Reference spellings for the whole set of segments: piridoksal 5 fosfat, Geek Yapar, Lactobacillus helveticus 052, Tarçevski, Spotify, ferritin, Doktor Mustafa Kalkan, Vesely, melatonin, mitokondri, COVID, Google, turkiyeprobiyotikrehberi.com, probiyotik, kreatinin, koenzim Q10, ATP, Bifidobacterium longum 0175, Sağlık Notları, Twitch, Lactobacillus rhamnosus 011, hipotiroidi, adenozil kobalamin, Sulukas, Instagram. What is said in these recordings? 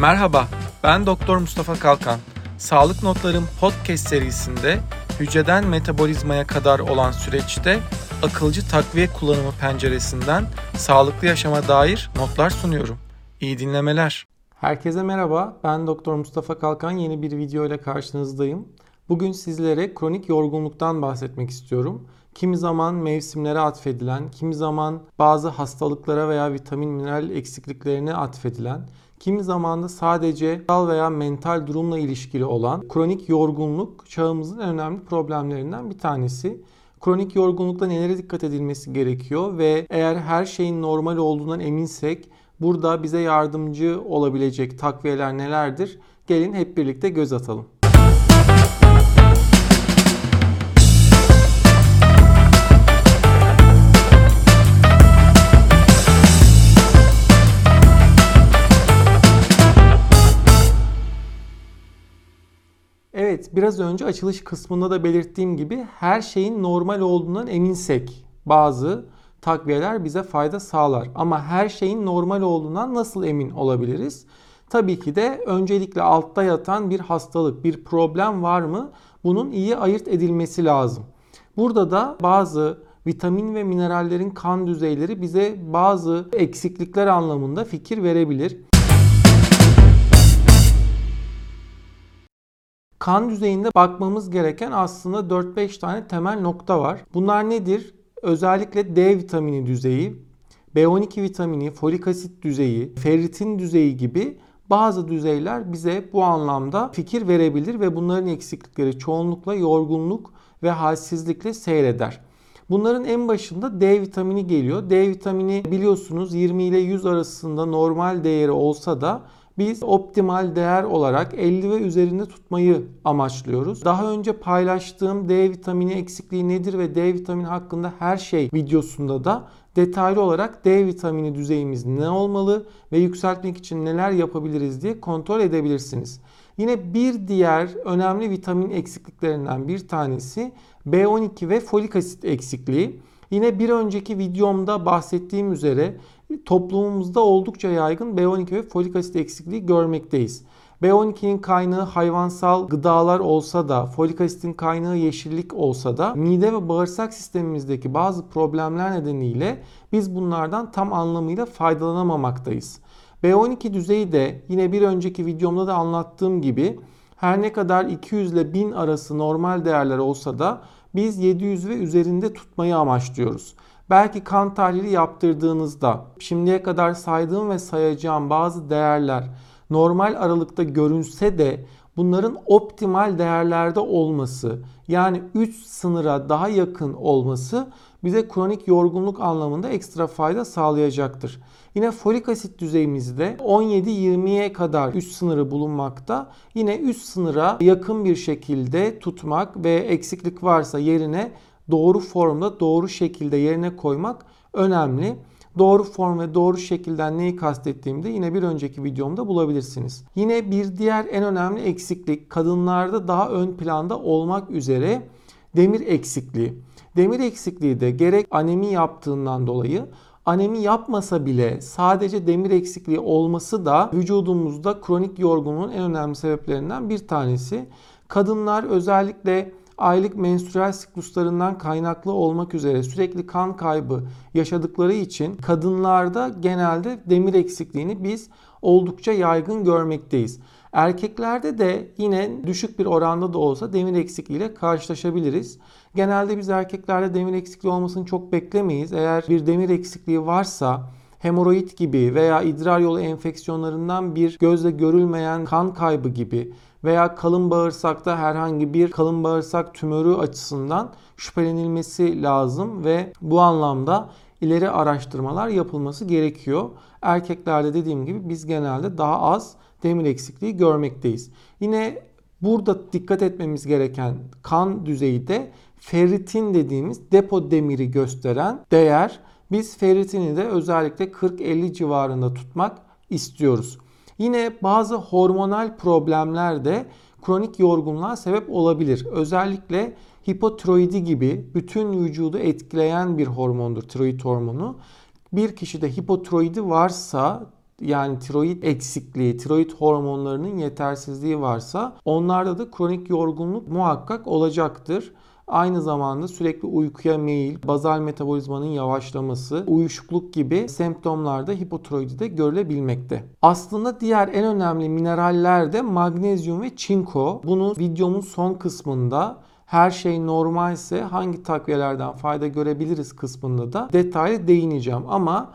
Merhaba, ben Doktor Mustafa Kalkan. Sağlık Notları'nın podcast serisinde hücreden metabolizmaya kadar olan süreçte akılcı takviye kullanımı penceresinden sağlıklı yaşama dair notlar sunuyorum. İyi dinlemeler. Herkese merhaba, ben Doktor Mustafa Kalkan. Yeni bir video ile karşınızdayım. Bugün sizlere kronik yorgunluktan bahsetmek istiyorum. Kimi zaman mevsimlere atfedilen, kimi zaman bazı hastalıklara veya vitamin mineral eksikliklerine atfedilen, kimi zaman da sadece mental veya mental durumla ilişkili olan kronik yorgunluk çağımızın en önemli problemlerinden bir tanesi. Kronik yorgunlukta nelere dikkat edilmesi gerekiyor ve eğer her şeyin normal olduğundan eminsek burada bize yardımcı olabilecek takviyeler nelerdir? Gelin hep birlikte göz atalım. Evet, biraz önce açılış kısmında da belirttiğim gibi her şeyin normal olduğundan eminsek bazı takviyeler bize fayda sağlar. Ama her şeyin normal olduğundan nasıl emin olabiliriz? Tabii ki de öncelikle altta yatan bir hastalık, bir problem var mı? Bunun iyi ayırt edilmesi lazım. Burada da bazı vitamin ve minerallerin kan düzeyleri bize bazı eksiklikler anlamında fikir verebilir. Kan düzeyinde bakmamız gereken aslında 4-5 tane temel nokta var. Bunlar nedir? Özellikle D vitamini düzeyi, B12 vitamini, folik asit düzeyi, ferritin düzeyi gibi bazı düzeyler bize bu anlamda fikir verebilir ve bunların eksiklikleri çoğunlukla yorgunluk ve halsizlikle seyreder. Bunların en başında D vitamini geliyor. D vitamini biliyorsunuz 20 ile 100 arasında normal değeri olsa da biz optimal değer olarak 50 ve üzerinde tutmayı amaçlıyoruz. Daha önce paylaştığım D vitamini eksikliği nedir ve D vitamini hakkında her şey videosunda da detaylı olarak D vitamini düzeyimiz ne olmalı ve yükseltmek için neler yapabiliriz diye kontrol edebilirsiniz. Yine bir diğer önemli vitamin eksikliklerinden bir tanesi B12 ve folik asit eksikliği. Yine bir önceki videomda bahsettiğim üzere toplumumuzda oldukça yaygın B12 ve folik asit eksikliği görmekteyiz. B12'nin kaynağı hayvansal gıdalar olsa da, folik asitin kaynağı yeşillik olsa da mide ve bağırsak sistemimizdeki bazı problemler nedeniyle biz bunlardan tam anlamıyla faydalanamamaktayız. B12 düzeyi de yine bir önceki videomda da anlattığım gibi her ne kadar 200 ile 1000 arası normal değerler olsa da biz 700 ve üzerinde tutmayı amaçlıyoruz. Belki kan tahlili yaptırdığınızda şimdiye kadar saydığım ve sayacağım bazı değerler normal aralıkta görünse de bunların optimal değerlerde olması, yani 3 sınıra daha yakın olması bize kronik yorgunluk anlamında ekstra fayda sağlayacaktır. Yine folik asit düzeyimizde 17-20'ye kadar üst sınırı bulunmakta. Yine üst sınıra yakın bir şekilde tutmak ve eksiklik varsa yerine doğru formda, doğru şekilde yerine koymak önemli. Doğru form ve doğru şekilden neyi kastettiğimde yine bir önceki videomda bulabilirsiniz. Yine bir diğer en önemli eksiklik kadınlarda daha ön planda olmak üzere demir eksikliği. Demir eksikliği de gerek anemi yaptığından dolayı, anemi yapmasa bile sadece demir eksikliği olması da vücudumuzda kronik yorgunluğun en önemli sebeplerinden bir tanesi. Kadınlar özellikle aylık menstrüel sikluslarından kaynaklı olmak üzere sürekli kan kaybı yaşadıkları için kadınlarda genelde demir eksikliğini biz oldukça yaygın görmekteyiz. Erkeklerde de yine düşük bir oranda da olsa demir eksikliğiyle karşılaşabiliriz. Genelde biz erkeklerde demir eksikliği olmasını çok beklemeyiz. Eğer bir demir eksikliği varsa hemoroid gibi veya idrar yolu enfeksiyonlarından bir gözle görülmeyen kan kaybı gibi veya kalın bağırsakta herhangi bir kalın bağırsak tümörü açısından şüphelenilmesi lazım ve bu anlamda ileri araştırmalar yapılması gerekiyor. Erkeklerde dediğim gibi biz genelde daha az demir eksikliği görmekteyiz. Yine burada dikkat etmemiz gereken kan düzeyi de ferritin dediğimiz depo demiri gösteren değer. Biz ferritini de özellikle 40-50 civarında tutmak istiyoruz. Yine bazı hormonal problemler de kronik yorgunluğa sebep olabilir. Özellikle hipotiroidi gibi bütün vücudu etkileyen bir hormondur tiroid hormonu. Bir kişide hipotiroidi varsa yani tiroid eksikliği, tiroid hormonlarının yetersizliği varsa onlarda da kronik yorgunluk muhakkak olacaktır. Aynı zamanda sürekli uykuya meyil, bazal metabolizmanın yavaşlaması, uyuşukluk gibi semptomlarda hipotiroidide görülebilmekte. Aslında diğer en önemli mineraller de magnezyum ve çinko. Bunu videomun son kısmında her şey normalse hangi takviyelerden fayda görebiliriz kısmında da detaylı değineceğim. Ama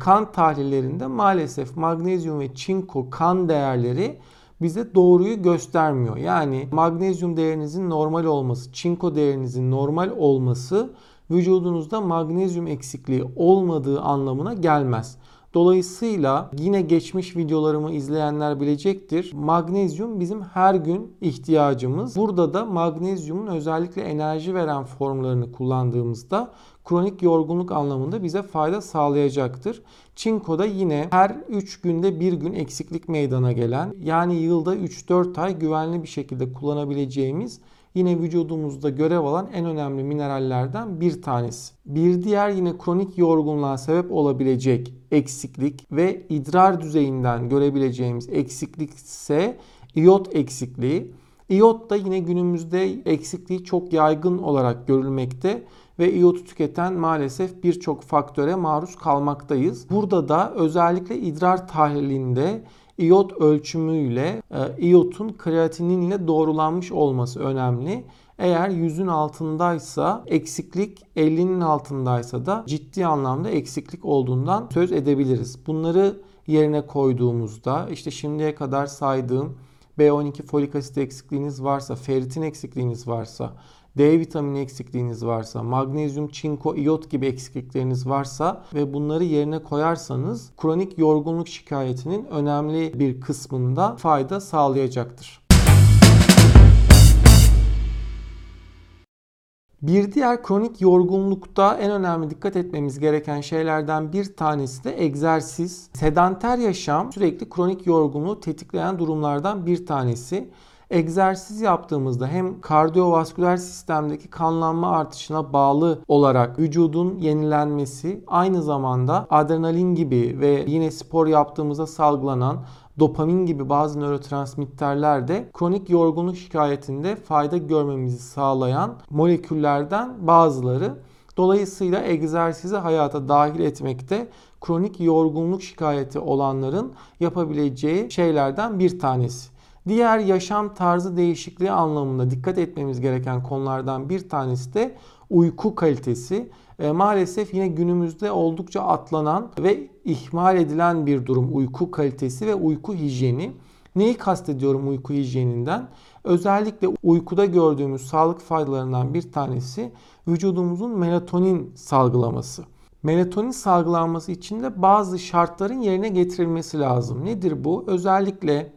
kan tahlillerinde maalesef magnezyum ve çinko kan değerleri bize doğruyu göstermiyor. Yani magnezyum değerinizin normal olması, çinko değerinizin normal olması vücudunuzda magnezyum eksikliği olmadığı anlamına gelmez. Dolayısıyla yine geçmiş videolarımı izleyenler bilecektir. Magnezyum bizim her gün ihtiyacımız. Burada da magnezyumun özellikle enerji veren formlarını kullandığımızda kronik yorgunluk anlamında bize fayda sağlayacaktır. Çinko da yine her 3 günde 1 gün eksiklik meydana gelen, yani yılda 3-4 ay güvenli bir şekilde kullanabileceğimiz yine vücudumuzda görev alan en önemli minerallerden bir tanesi. Bir diğer yine kronik yorgunluğa sebep olabilecek eksiklik ve idrar düzeyinden görebileceğimiz eksiklik ise iyot eksikliği. İyot da yine günümüzde eksikliği çok yaygın olarak görülmekte ve iyotu tüketen maalesef birçok faktöre maruz kalmaktayız. Burada da özellikle idrar tahlilinde iyot ölçümüyle iyotun kreatininle doğrulanmış olması önemli. Eğer 100'ün altındaysa eksiklik, 50'nin altındaysa da ciddi anlamda eksiklik olduğundan söz edebiliriz. Bunları yerine koyduğumuzda işte şimdiye kadar saydığım B12 folik asit eksikliğiniz varsa, ferritin eksikliğiniz varsa, D vitamini eksikliğiniz varsa, magnezyum, çinko, iyot gibi eksiklikleriniz varsa ve bunları yerine koyarsanız kronik yorgunluk şikayetinin önemli bir kısmında fayda sağlayacaktır. Bir diğer kronik yorgunlukta en önemli dikkat etmemiz gereken şeylerden bir tanesi de egzersiz. Sedanter yaşam sürekli kronik yorgunluğu tetikleyen durumlardan bir tanesi. Egzersiz yaptığımızda hem kardiyovasküler sistemdeki kanlanma artışına bağlı olarak vücudun yenilenmesi, aynı zamanda adrenalin gibi ve yine spor yaptığımızda salgılanan dopamin gibi bazı nörotransmitterler de kronik yorgunluk şikayetinde fayda görmemizi sağlayan moleküllerden bazıları. Dolayısıyla egzersizi hayata dahil etmekte kronik yorgunluk şikayeti olanların yapabileceği şeylerden bir tanesi. Diğer yaşam tarzı değişikliği anlamında dikkat etmemiz gereken konulardan bir tanesi de uyku kalitesi. Maalesef yine günümüzde oldukça atlanan ve ihmal edilen bir durum uyku kalitesi ve uyku hijyeni. Neyi kastediyorum uyku hijyeninden? Özellikle uykuda gördüğümüz sağlık faydalarından bir tanesi vücudumuzun melatonin salgılaması. Melatonin salgılanması için de bazı şartların yerine getirilmesi lazım. Nedir bu? Özellikle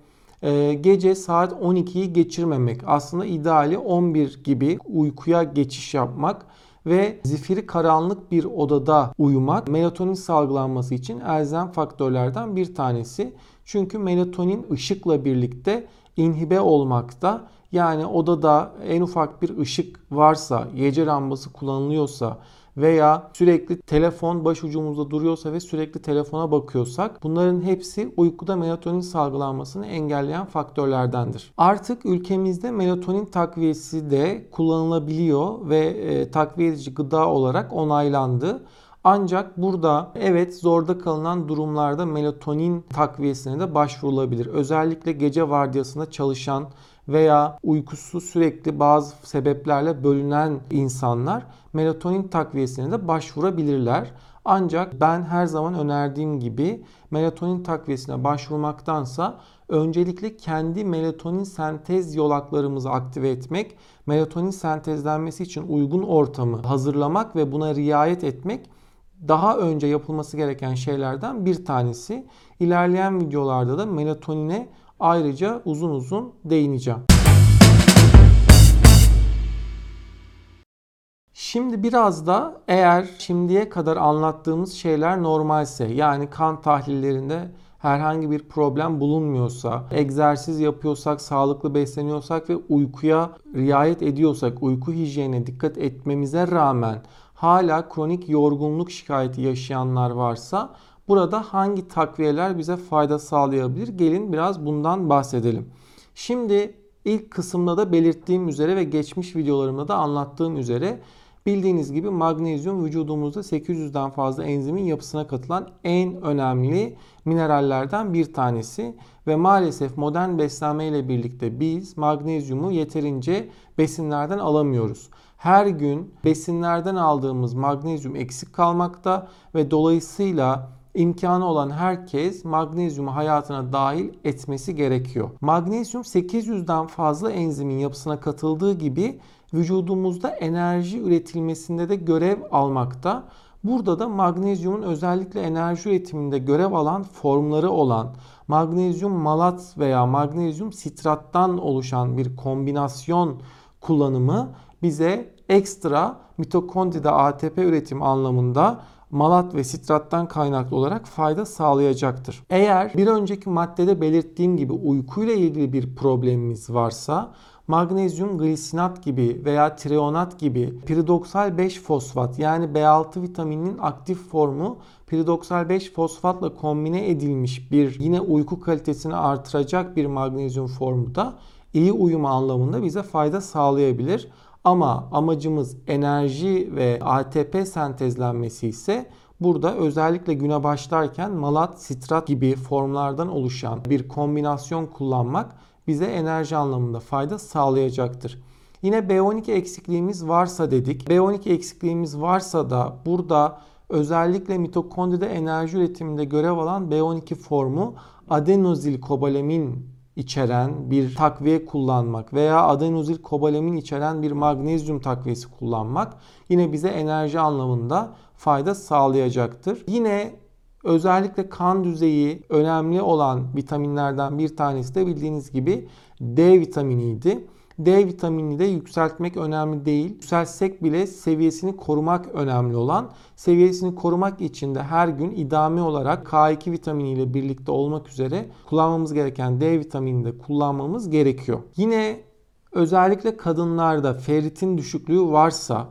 gece saat 12'yi geçirmemek, aslında ideali 11 gibi uykuya geçiş yapmak ve zifiri karanlık bir odada uyumak melatonin salgılanması için elzem faktörlerden bir tanesi. Çünkü melatonin ışıkla birlikte inhibe olmakta, yani odada en ufak bir ışık varsa, gece lambası kullanılıyorsa veya sürekli telefon başucumuzda duruyorsa ve sürekli telefona bakıyorsak bunların hepsi uykuda melatonin salgılanmasını engelleyen faktörlerdendir. Artık ülkemizde melatonin takviyesi de kullanılabiliyor ve takviye edici gıda olarak onaylandı. Ancak burada evet zorda kalınan durumlarda melatonin takviyesine de başvurulabilir. Özellikle gece vardiyasında çalışan veya uykusu sürekli bazı sebeplerle bölünen insanlar melatonin takviyesine de başvurabilirler. Ancak ben her zaman önerdiğim gibi melatonin takviyesine başvurmaktansa öncelikle kendi melatonin sentez yolaklarımızı aktive etmek, melatonin sentezlenmesi için uygun ortamı hazırlamak ve buna riayet etmek daha önce yapılması gereken şeylerden bir tanesi. İlerleyen videolarda da melatonine ayrıca uzun uzun değineceğim. Şimdi biraz da eğer şimdiye kadar anlattığımız şeyler normalse, yani kan tahlillerinde herhangi bir problem bulunmuyorsa, egzersiz yapıyorsak, sağlıklı besleniyorsak ve uykuya riayet ediyorsak, uyku hijyenine dikkat etmemize rağmen hala kronik yorgunluk şikayeti yaşayanlar varsa Burada hangi takviyeler bize fayda sağlayabilir? Gelin biraz bundan bahsedelim. Şimdi ilk kısımda da belirttiğim üzere ve geçmiş videolarımda da anlattığım üzere bildiğiniz gibi magnezyum vücudumuzda 800'den fazla enzimin yapısına katılan en önemli minerallerden bir tanesi. Ve maalesef modern beslenme ile birlikte biz magnezyumu yeterince besinlerden alamıyoruz. Her gün besinlerden aldığımız magnezyum eksik kalmakta ve dolayısıyla İmkanı olan herkes magnezyumu hayatına dahil etmesi gerekiyor. Magnezyum 800'den fazla enzimin yapısına katıldığı gibi vücudumuzda enerji üretilmesinde de görev almakta. Burada da magnezyumun özellikle enerji üretiminde görev alan formları olan magnezyum malat veya magnezyum sitrattan oluşan bir kombinasyon kullanımı bize ekstra mitokondride ATP üretim anlamında malat ve sitrattan kaynaklı olarak fayda sağlayacaktır. Eğer bir önceki maddede belirttiğim gibi uykuyla ilgili bir problemimiz varsa magnezyum glisinat gibi veya treonat gibi piridoksal 5 fosfat yani B6 vitamininin aktif formu piridoksal 5 fosfatla kombine edilmiş bir yine uyku kalitesini artıracak bir magnezyum formu da iyi uyuma anlamında bize fayda sağlayabilir. Ama amacımız enerji ve ATP sentezlenmesi ise burada özellikle güne başlarken malat, sitrat gibi formlardan oluşan bir kombinasyon kullanmak bize enerji anlamında fayda sağlayacaktır. Yine B12 eksikliğimiz varsa dedik. B12 eksikliğimiz varsa da burada özellikle mitokondride enerji üretiminde görev alan B12 formu adenozil kobalamin içeren bir takviye kullanmak veya adenozil kobalamin içeren bir magnezyum takviyesi kullanmak yine bize enerji anlamında fayda sağlayacaktır. Yine özellikle kan düzeyi önemli olan vitaminlerden bir tanesi de bildiğiniz gibi D vitaminiydi. D vitaminini de yükseltmek önemli değil. Yükseltsek bile seviyesini korumak önemli olan. Seviyesini korumak için de her gün idame olarak K2 vitamini ile birlikte olmak üzere kullanmamız gereken D vitaminini de kullanmamız gerekiyor. Yine özellikle kadınlarda ferritin düşüklüğü varsa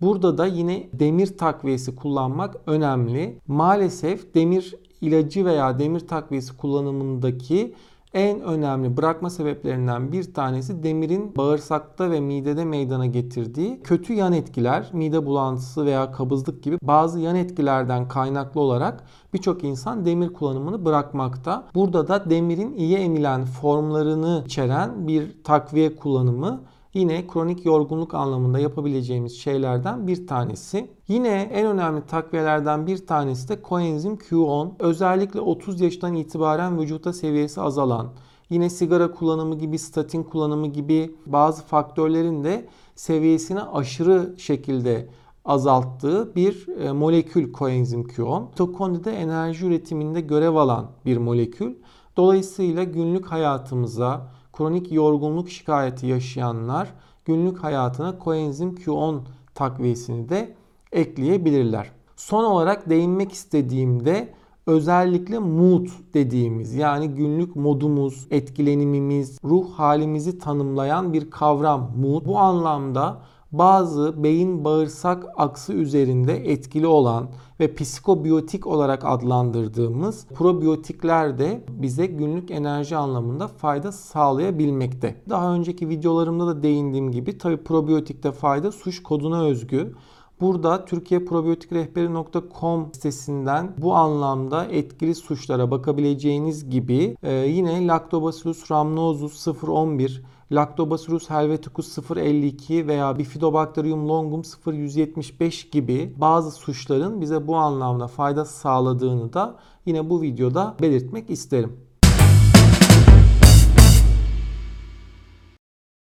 burada da yine demir takviyesi kullanmak önemli. Maalesef demir ilacı veya demir takviyesi kullanımındaki en önemli bırakma sebeplerinden bir tanesi demirin bağırsakta ve midede meydana getirdiği kötü yan etkiler, mide bulantısı veya kabızlık gibi bazı yan etkilerden kaynaklı olarak birçok insan demir kullanımını bırakmakta. Burada da demirin iyi emilen formlarını içeren bir takviye kullanımı yine kronik yorgunluk anlamında yapabileceğimiz şeylerden bir tanesi. Yine en önemli takviyelerden bir tanesi de koenzim Q10. Özellikle 30 yaştan itibaren vücutta seviyesi azalan, yine sigara kullanımı gibi, statin kullanımı gibi bazı faktörlerin de seviyesini aşırı şekilde azalttığı bir molekül koenzim Q10. Mitokondride enerji üretiminde görev alan bir molekül. Dolayısıyla günlük hayatımıza kronik yorgunluk şikayeti yaşayanlar günlük hayatına koenzim Q10 takviyesini de ekleyebilirler. Son olarak değinmek istediğimde özellikle mood dediğimiz yani günlük modumuz, etkilenimimiz, ruh halimizi tanımlayan bir kavram mood. Bu anlamda bazı beyin bağırsak aksı üzerinde etkili olan ve psikobiyotik olarak adlandırdığımız probiyotikler de bize günlük enerji anlamında fayda sağlayabilmekte. Daha önceki videolarımda da değindiğim gibi tabii probiyotikte fayda suç koduna özgü. Burada turkiyeprobiyotikrehberi.com sitesinden bu anlamda etkili suçlara bakabileceğiniz gibi yine Lactobacillus rhamnosus 011, Lactobacillus helveticus 052 veya Bifidobacterium longum 0175 gibi bazı suçların bize bu anlamda fayda sağladığını da yine bu videoda belirtmek isterim.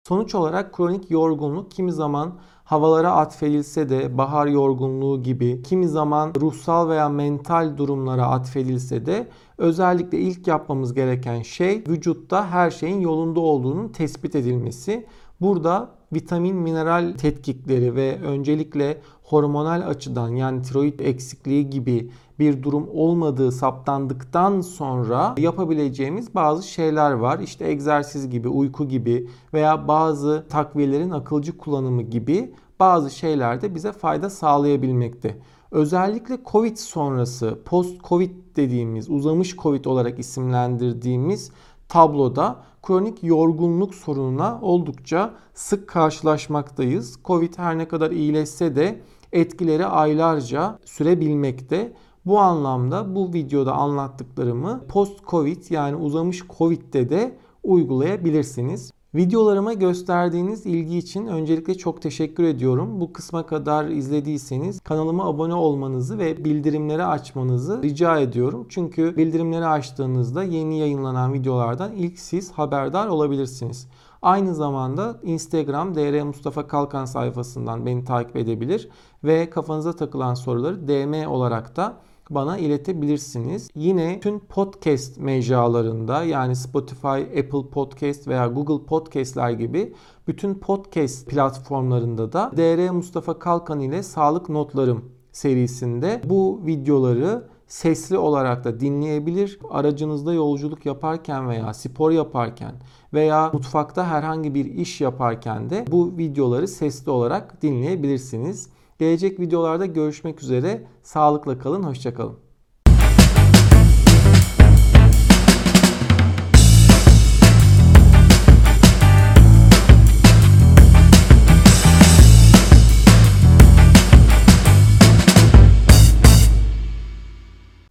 Sonuç olarak kronik yorgunluk kimi zaman havalara atfedilse de bahar yorgunluğu gibi, kimi zaman ruhsal veya mental durumlara atfedilse de özellikle ilk yapmamız gereken şey vücutta her şeyin yolunda olduğunun tespit edilmesi. Burada vitamin, mineral tetkikleri ve öncelikle hormonal açıdan yani tiroid eksikliği gibi bir durum olmadığı saptandıktan sonra yapabileceğimiz bazı şeyler var. İşte egzersiz gibi, uyku gibi veya bazı takviyelerin akılcı kullanımı gibi bazı şeyler de bize fayda sağlayabilmekte. Özellikle COVID sonrası, post-COVID dediğimiz, uzamış COVID olarak isimlendirdiğimiz tabloda kronik yorgunluk sorununa oldukça sık karşılaşmaktayız. COVID her ne kadar iyileşse de etkileri aylarca sürebilmekte. Bu anlamda bu videoda anlattıklarımı post-COVID yani uzamış COVID'de de uygulayabilirsiniz. Videolarıma gösterdiğiniz ilgi için öncelikle çok teşekkür ediyorum. Bu kısma kadar izlediyseniz kanalıma abone olmanızı ve bildirimleri açmanızı rica ediyorum. Çünkü bildirimleri açtığınızda yeni yayınlanan videolardan ilk siz haberdar olabilirsiniz. Aynı zamanda Instagram Dr. Mustafa Kalkan sayfasından beni takip edebilir ve kafanıza takılan soruları DM olarak da bana iletebilirsiniz. Yine tüm podcast mecralarında yani Spotify, Apple Podcast veya Google Podcast'ler gibi bütün podcast platformlarında da Dr. Mustafa Kalkan ile Sağlık Notlarım serisinde bu videoları sesli olarak da dinleyebilir. Aracınızda yolculuk yaparken veya spor yaparken veya mutfakta herhangi bir iş yaparken de bu videoları sesli olarak dinleyebilirsiniz. Gelecek videolarda görüşmek üzere. Sağlıkla kalın, hoşça kalın.